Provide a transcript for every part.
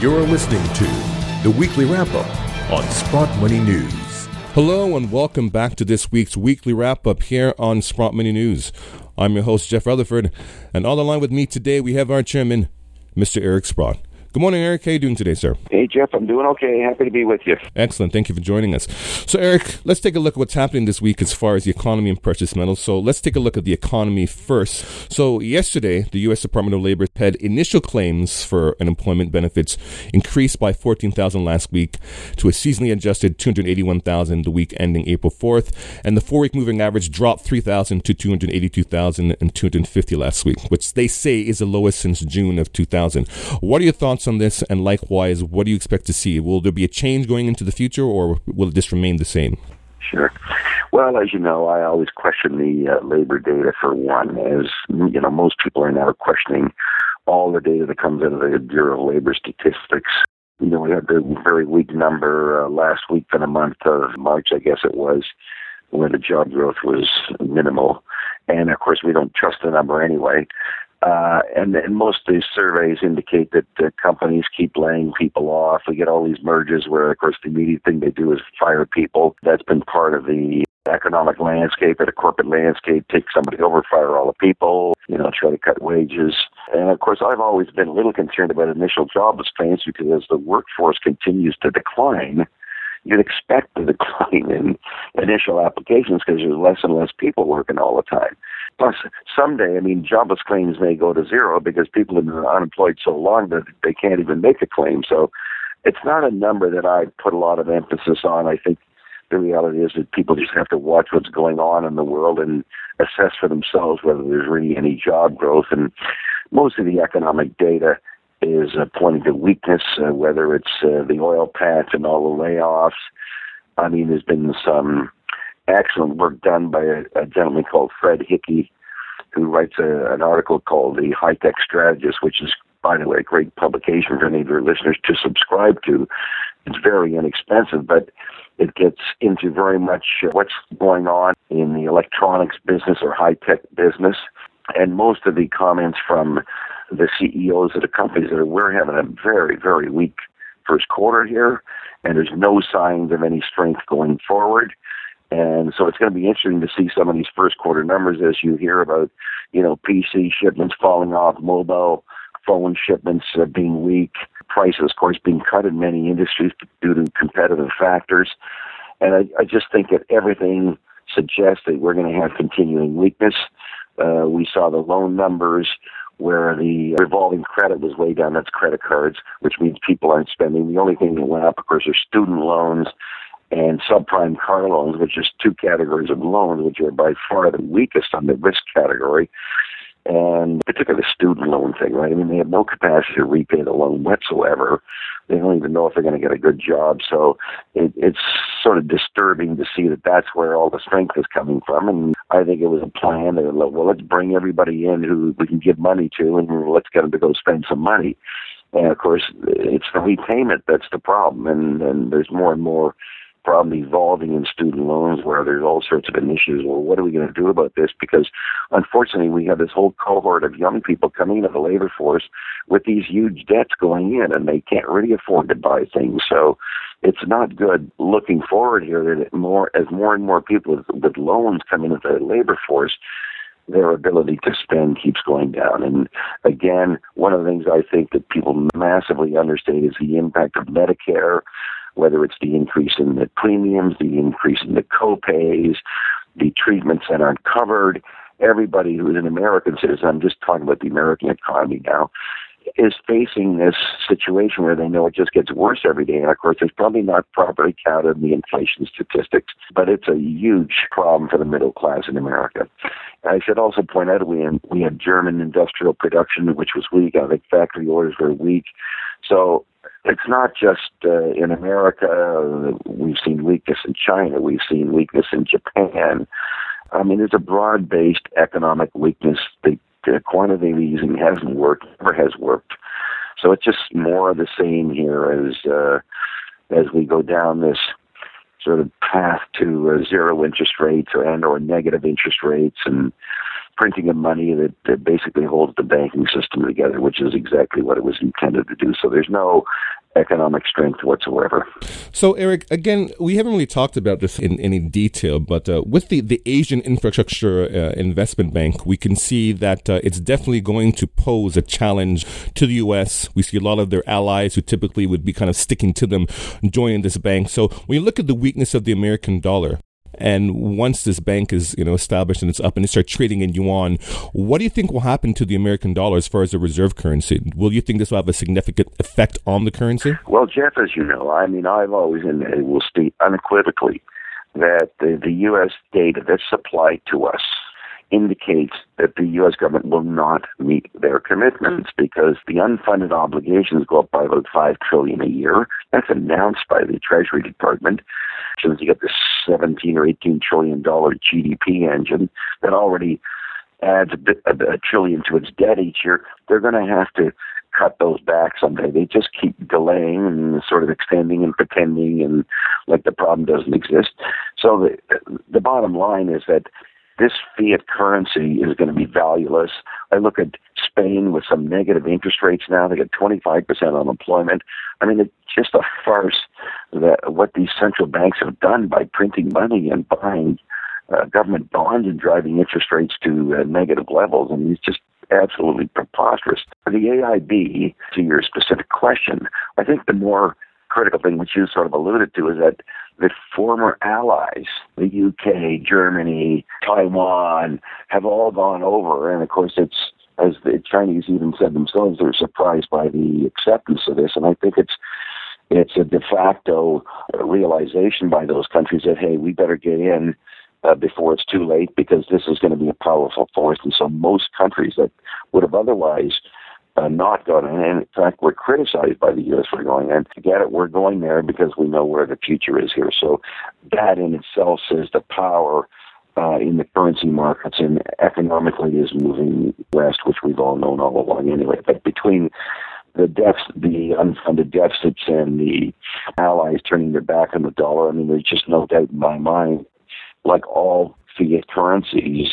You're listening to the Weekly Wrap-Up on Sprott Money News. Hello and welcome back to this week's Weekly Wrap-Up here on Sprott Money News. I'm your host, Jeff Rutherford, and on the line with me today we have our chairman, Mr. Eric Sprott. Good morning, Eric. How are you doing today, sir? Hey, Jeff. I'm doing okay. Happy to be with you. Excellent. Thank you for joining us. So, Eric, let's take a look at what's happening this week as far as the economy and precious metals. So let's take a look at the economy first. So yesterday, the U.S. Department of Labor had initial claims for unemployment benefits increased by 14,000 last week to a seasonally adjusted 281,000 the week ending April 4th. And the four-week moving average dropped 3,000 to 282,250 last week, which they say is the lowest since June of 2000. What are your thoughts on this, and likewise, what do you expect to see? Will there be a change going into the future, or will it just remain the same? Sure. Well, as you know, I always question the labor data for one. As you know, most people are now questioning all the data that comes out of the Bureau of Labor Statistics. You know, we had the very weak number last week in the month of March, I guess it was, when the job growth was minimal. And, of course, we don't trust the number anyway. And most of these surveys indicate that companies keep laying people off. We get all these mergers where, of course, the immediate thing they do is fire people. That's been part of the economic landscape or the corporate landscape. Take somebody over, fire all the people, you know, try to cut wages. And, of course, I've always been a little concerned about initial jobless claims because as the workforce continues to decline, you'd expect a decline in initial applications because there's less and less people working all the time. Plus, someday, I mean, jobless claims may go to zero because people have been unemployed so long that they can't even make a claim. So it's not a number that I put a lot of emphasis on. I think the reality is that people just have to watch what's going on in the world and assess for themselves whether there's really any job growth. And most of the economic data is pointing to weakness, whether it's the oil patch and all the layoffs. I mean, there's been some excellent work done by a gentleman called Fred Hickey, who writes an article called The High-Tech Strategist, which is, by the way, a great publication for any of your listeners to subscribe to. It's very inexpensive, but it gets into very much what's going on in the electronics business or high-tech business. And most of the comments from the CEOs of the companies we're having a very, very weak first quarter here, and there's no signs of any strength going forward. And so it's going to be interesting to see some of these first quarter numbers as you hear about, you know, PC shipments falling off, mobile phone shipments being weak, prices, of course, being cut in many industries due to competitive factors. And I just think that everything suggests that we're going to have continuing weakness. We saw the loan numbers where the revolving credit was way down. That's credit cards, which means people aren't spending. The only thing that went up, of course, are student loans and subprime car loans, which is two categories of loans, which are by far the weakest on the risk category, and particularly the student loan thing, right? I mean, they have no capacity to repay the loan whatsoever. They don't even know if they're going to get a good job. So it's sort of disturbing to see that that's where all the strength is coming from. And I think it was a plan that, well, let's bring everybody in who we can give money to, and let's get them to go spend some money. And, of course, it's the repayment that's the problem. And there's more and more problem evolving in student loans where there's all sorts of initiatives. Well, what are we going to do about this? Because, unfortunately, we have this whole cohort of young people coming into the labor force with these huge debts going in, and they can't really afford to buy things. So it's not good looking forward here that more and more people with loans coming into the labor force, their ability to spend keeps going down. And again, one of the things I think that people massively understate is the impact of Medicare, whether it's the increase in the premiums, the increase in the co-pays, the treatments that aren't covered. Everybody who is an American citizen, I'm just talking about the American economy now, is facing this situation where they know it just gets worse every day. And, of course, it's probably not properly counted in the inflation statistics, but it's a huge problem for the middle class in America. I should also point out we had German industrial production, which was weak. I think factory orders were weak. So it's not just in America. We've seen weakness in China. We've seen weakness in Japan. I mean, there's a broad-based economic weakness. The quantitative easing hasn't worked, never has worked. So it's just more of the same here as we go down this sort of path to zero interest rates or negative interest rates and printing of money that basically holds the banking system together, which is exactly what it was intended to do. So there's no economic strength whatsoever. So, Eric, again, we haven't really talked about this in any detail, but with the Asian Infrastructure Investment Bank, we can see that it's definitely going to pose a challenge to the U.S. We see a lot of their allies who typically would be kind of sticking to them joining this bank. So when you look at the weakness of the American dollar, and once this bank is, established and it's up and it starts trading in yuan, what do you think will happen to the American dollar as far as a reserve currency? Will you think this will have a significant effect on the currency? Well, Jeff, as you know, I've always and will state unequivocally that the U.S. data that's supplied to us indicates that the U.S. government will not meet their commitments because the unfunded obligations go up by about $5 trillion a year. That's announced by the Treasury Department. Since you get this $17 or $18 trillion GDP engine that already adds a trillion to its debt each year, they're going to have to cut those back someday. They just keep delaying and sort of extending and pretending and like the problem doesn't exist. So the bottom line is that this fiat currency is going to be valueless. I look at Spain with some negative interest rates now. They got 25% unemployment. It's just a farce that what these central banks have done by printing money and buying government bonds and driving interest rates to negative levels. It's just absolutely preposterous. For the AIB, to your specific question, I think the more critical thing, which you sort of alluded to, is that the former allies, the UK, Germany, Taiwan, have all gone over. And of course, it's, as the Chinese even said themselves, they're surprised by the acceptance of this. And I think it's a de facto realization by those countries that, hey, we better get in before it's too late, because this is going to be a powerful force. And so most countries that would have otherwise not going in. And in fact, we're criticized by the U.S. for going in. To get it, we're going there because we know where the future is here. So that in itself says the power in the currency markets and economically is moving west, which we've all known all along anyway. But between the unfunded deficits and the allies turning their back on the dollar, there's just no doubt in my mind, like all fiat currencies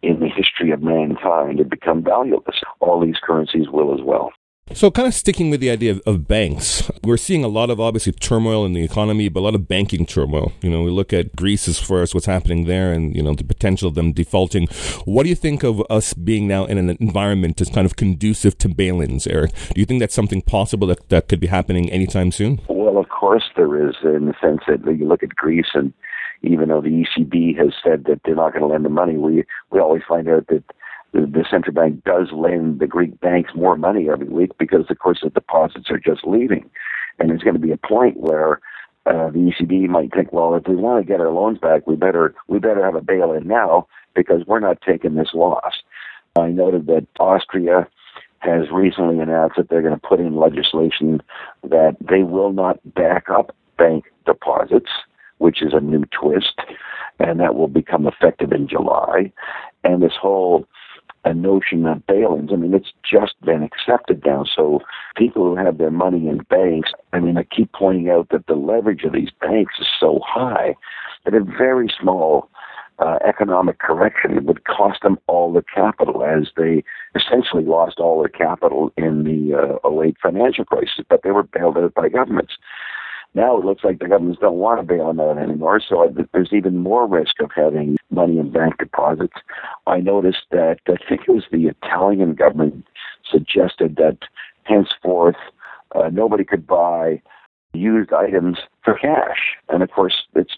in the history of mankind, it become valueless. All these currencies will as well. So kind of sticking with the idea of banks, we're seeing a lot of obviously turmoil in the economy, but a lot of banking turmoil. We look at Greece as far as what's happening there and, the potential of them defaulting. What do you think of us being now in an environment that's kind of conducive to bail-ins, Eric? Do you think that's something possible that could be happening anytime soon? Well, of course there is, in the sense that you look at Greece and even though the ECB has said that they're not going to lend the money, we always find out that the central bank does lend the Greek banks more money every week because, of course, the deposits are just leaving. And there's going to be a point where the ECB might think, well, if we want to get our loans back, we better have a bail-in now because we're not taking this loss. I noted that Austria has recently announced that they're going to put in legislation that they will not back up bank deposits, which is a new twist, and that will become effective in July. And this whole notion of bail-ins, it's just been accepted now. So people who have their money in banks, I keep pointing out that the leverage of these banks is so high that a very small economic correction would cost them all the capital, as they essentially lost all their capital in the 2008 financial crisis, but they were bailed out by governments. Now it looks like the governments don't want to bail them out anymore, so there's even more risk of having money in bank deposits. I noticed that, I think it was the Italian government suggested that henceforth nobody could buy used items for cash. And of course, it's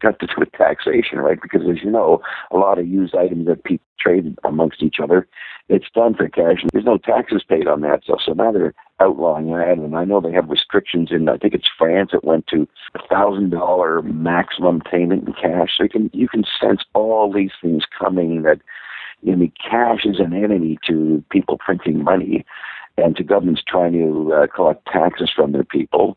got to do with taxation, right? Because as you know, a lot of used items that people trade amongst each other, it's done for cash, and there's no taxes paid on that stuff. So now they're outlawing that, and I know they have restrictions in, I think it's France, it went to $1,000 maximum payment in cash. So you can sense all these things coming, that cash is an enemy to people printing money and to governments trying to collect taxes from their people.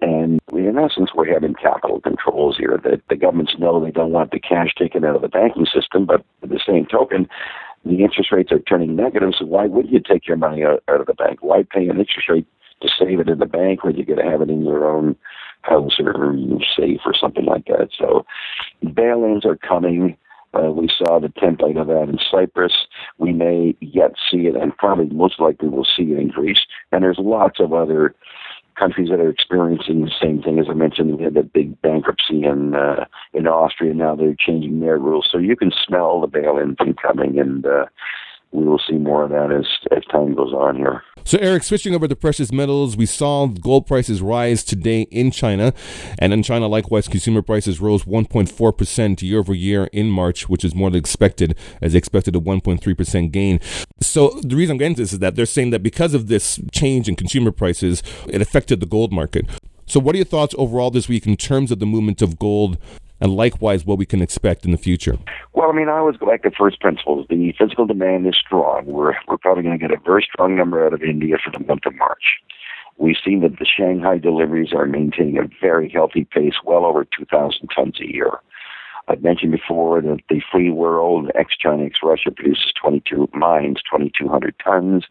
And in essence, we're having capital controls here, that the governments know they don't want the cash taken out of the banking system, but at the same token, the interest rates are turning negative, so why would you take your money out of the bank? Why pay an interest rate to save it in the bank when you're going to have it in your own house or safe or something like that. So bail-ins are coming. We saw the template of that in Cyprus. We may yet see it, and probably most likely we'll see it increase. And there's lots of other countries that are experiencing the same thing. As I mentioned, we had that big bankruptcy in Austria. Now they're changing their rules. So you can smell the bail-in thing coming, and we will see more of that as time goes on here. So, Eric, switching over to precious metals, we saw gold prices rise today in China. And in China, likewise, consumer prices rose 1.4% year over year in March, which is more than expected, as they expected a 1.3% gain. So the reason I'm getting to this is that they're saying that because of this change in consumer prices, it affected the gold market. So what are your thoughts overall this week in terms of the movement of gold? And likewise, what we can expect in the future? Well, I mean, I always go back to first principles. The physical demand is strong. We're probably going to get a very strong number out of India for the month of March. We've seen that the Shanghai deliveries are maintaining a very healthy pace, well over 2,000 tons a year. I've mentioned before that the free world, ex-China, ex-Russia, produces 2,200 tons.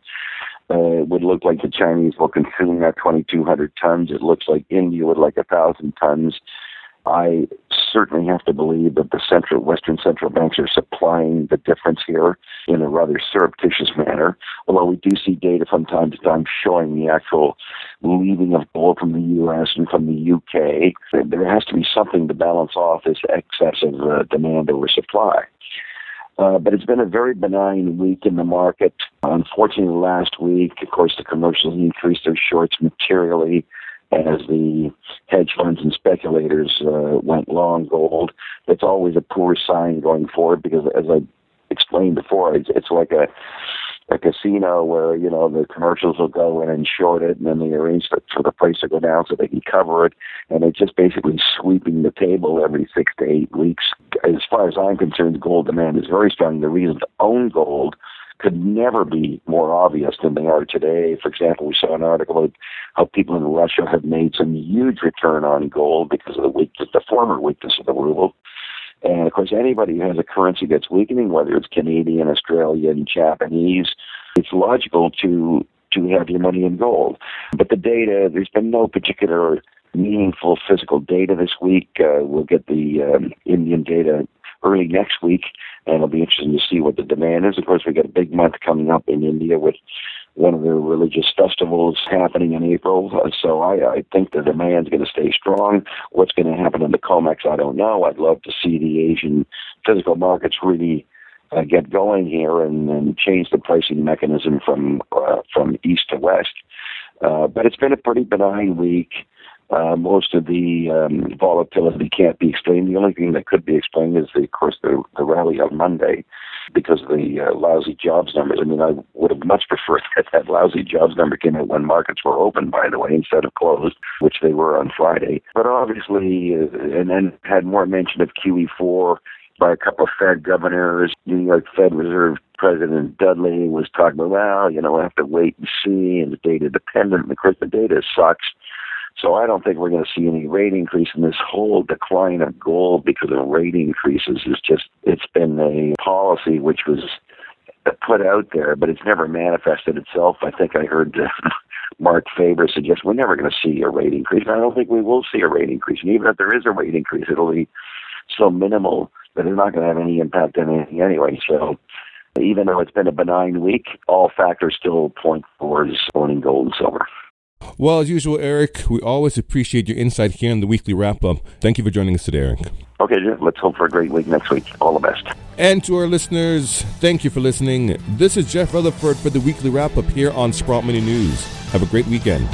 It would look like the Chinese will consume that 2,200 tons. It looks like India would like 1,000 tons. I certainly have to believe that the Western central banks are supplying the difference here in a rather surreptitious manner, although we do see data from time to time showing the actual leaving of gold from the U.S. and from the U.K. There has to be something to balance off this excess of demand over supply. But it's been a very benign week in the market. Unfortunately, last week, of course, the commercials increased their shorts materially, as the hedge funds and speculators went long gold. That's always a poor sign going forward because, as I explained before, it's like a casino where, you know, the commercials will go in and short it, and then they arrange for the price to go down so they can cover it, and it's just basically sweeping the table every 6 to 8 weeks. As far as I'm concerned, gold demand is very strong. The reason to own gold could never be more obvious than they are today. For example, we saw an article about how people in Russia have made some huge return on gold because of the former weakness of the ruble. And, of course, anybody who has a currency that's weakening, whether it's Canadian, Australian, Japanese, it's logical to have your money in gold. But the data, there's been no particular meaningful physical data this week. We'll get the Indian data early next week, and it'll be interesting to see what the demand is. Of course, we got a big month coming up in India with one of their religious festivals happening in April. So I think the demand's going to stay strong. What's going to happen in the COMEX, I don't know. I'd love to see the Asian physical markets really get going here and change the pricing mechanism from east to west. But it's been a pretty benign week. Most of the volatility can't be explained. The only thing that could be explained is, of course, the rally on Monday because of the lousy jobs numbers. I mean, I would have much preferred that lousy jobs number came out when markets were open, by the way, instead of closed, which they were on Friday. But obviously, and then had more mention of QE4 by a couple of Fed governors. New York Fed Reserve President Dudley was talking about, well, you know, we have to wait and see, and it's data dependent. And of course, the data sucks. So I don't think we're going to see any rate increase, and this whole decline of gold because of rate increases is just, it's been a policy which was put out there, but it's never manifested itself. I think I heard Mark Faber suggest we're never going to see a rate increase. I don't think we will see a rate increase. And even if there is a rate increase, it'll be so minimal that it's not going to have any impact on anything anyway. So even though it's been a benign week, all factors still point towards owning gold and silver. Well, as usual, Eric, we always appreciate your insight here in the weekly wrap-up. Thank you for joining us today, Eric. Okay, let's hope for a great week next week. All the best. And to our listeners, thank you for listening. This is Jeff Rutherford for the weekly wrap-up here on Sprott Money News. Have a great weekend.